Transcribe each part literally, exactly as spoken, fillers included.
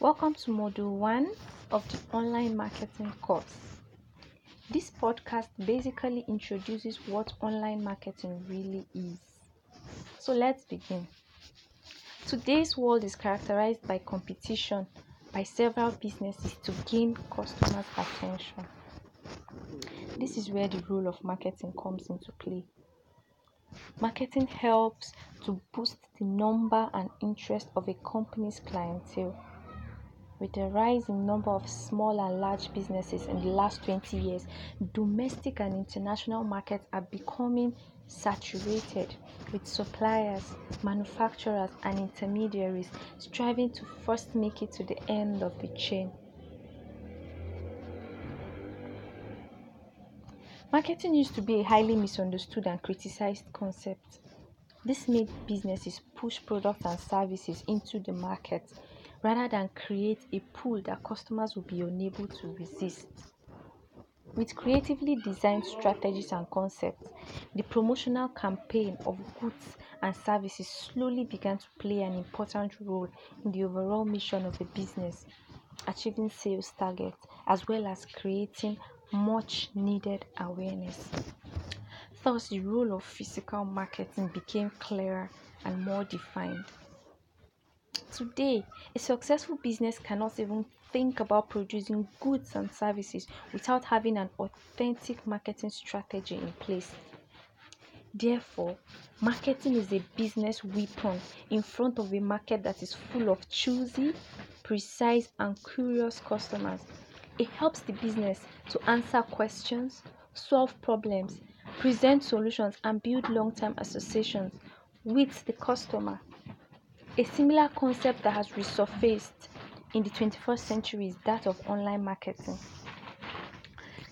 Welcome to Module one of the Online Marketing course. This podcast basically introduces what online marketing really is. So let's begin. Today's world is characterized by competition by several businesses to gain customers' attention. This is where the role of marketing comes into play. Marketing helps to boost the number and interest of a company's clientele. With the rise in number of small and large businesses in the last twenty years, domestic and international markets are becoming saturated with suppliers, manufacturers, and intermediaries striving to first make it to the end of the chain. Marketing used to be a highly misunderstood and criticized concept. This made businesses push products and services into the market rather than create a pool that customers will be unable to resist. With creatively designed strategies and concepts, the promotional campaign of goods and services slowly began to play an important role in the overall mission of a business, achieving sales targets as well as creating much-needed awareness. Thus, the role of physical marketing became clearer and more defined. Today, a successful business cannot even think about producing goods and services without having an authentic marketing strategy in place. Therefore, marketing is a business weapon in front of a market that is full of choosy, precise, and curious customers. It helps the business to answer questions, solve problems, present solutions, and build long-term associations with the customer. A similar concept that has resurfaced in the twenty-first century is that of online marketing.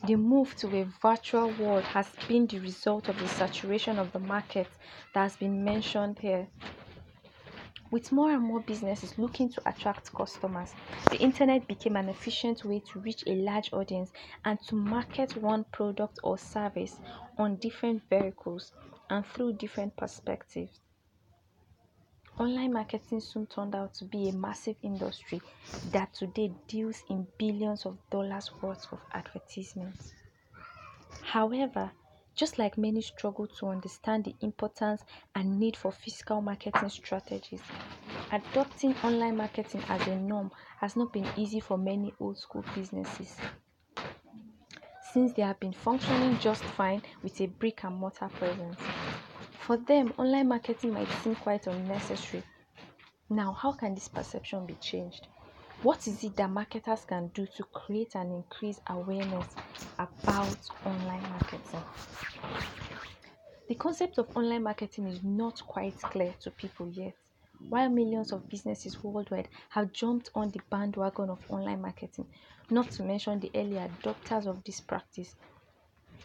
The move to a virtual world has been the result of the saturation of the market that has been mentioned here. With more and more businesses looking to attract customers, the internet became an efficient way to reach a large audience and to market one product or service on different vehicles and through different perspectives. Online marketing soon turned out to be a massive industry that today deals in billions of dollars worth of advertisements. However, just like many struggle to understand the importance and need for physical marketing strategies, adopting online marketing as a norm has not been easy for many old-school businesses, since they have been functioning just fine with a brick-and-mortar presence. For them, online marketing might seem quite unnecessary. Now, how can this perception be changed? What is it that marketers can do to create and increase awareness about online marketing? The concept of online marketing is not quite clear to people yet. While millions of businesses worldwide have jumped on the bandwagon of online marketing, not to mention the early adopters of this practice,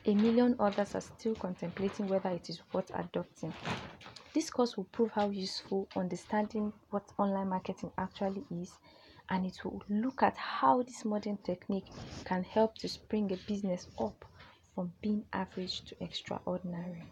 a million others are still contemplating whether it is worth adopting. This course will prove how useful understanding what online marketing actually is, and it will look at how this modern technique can help to spring a business up from being average to extraordinary.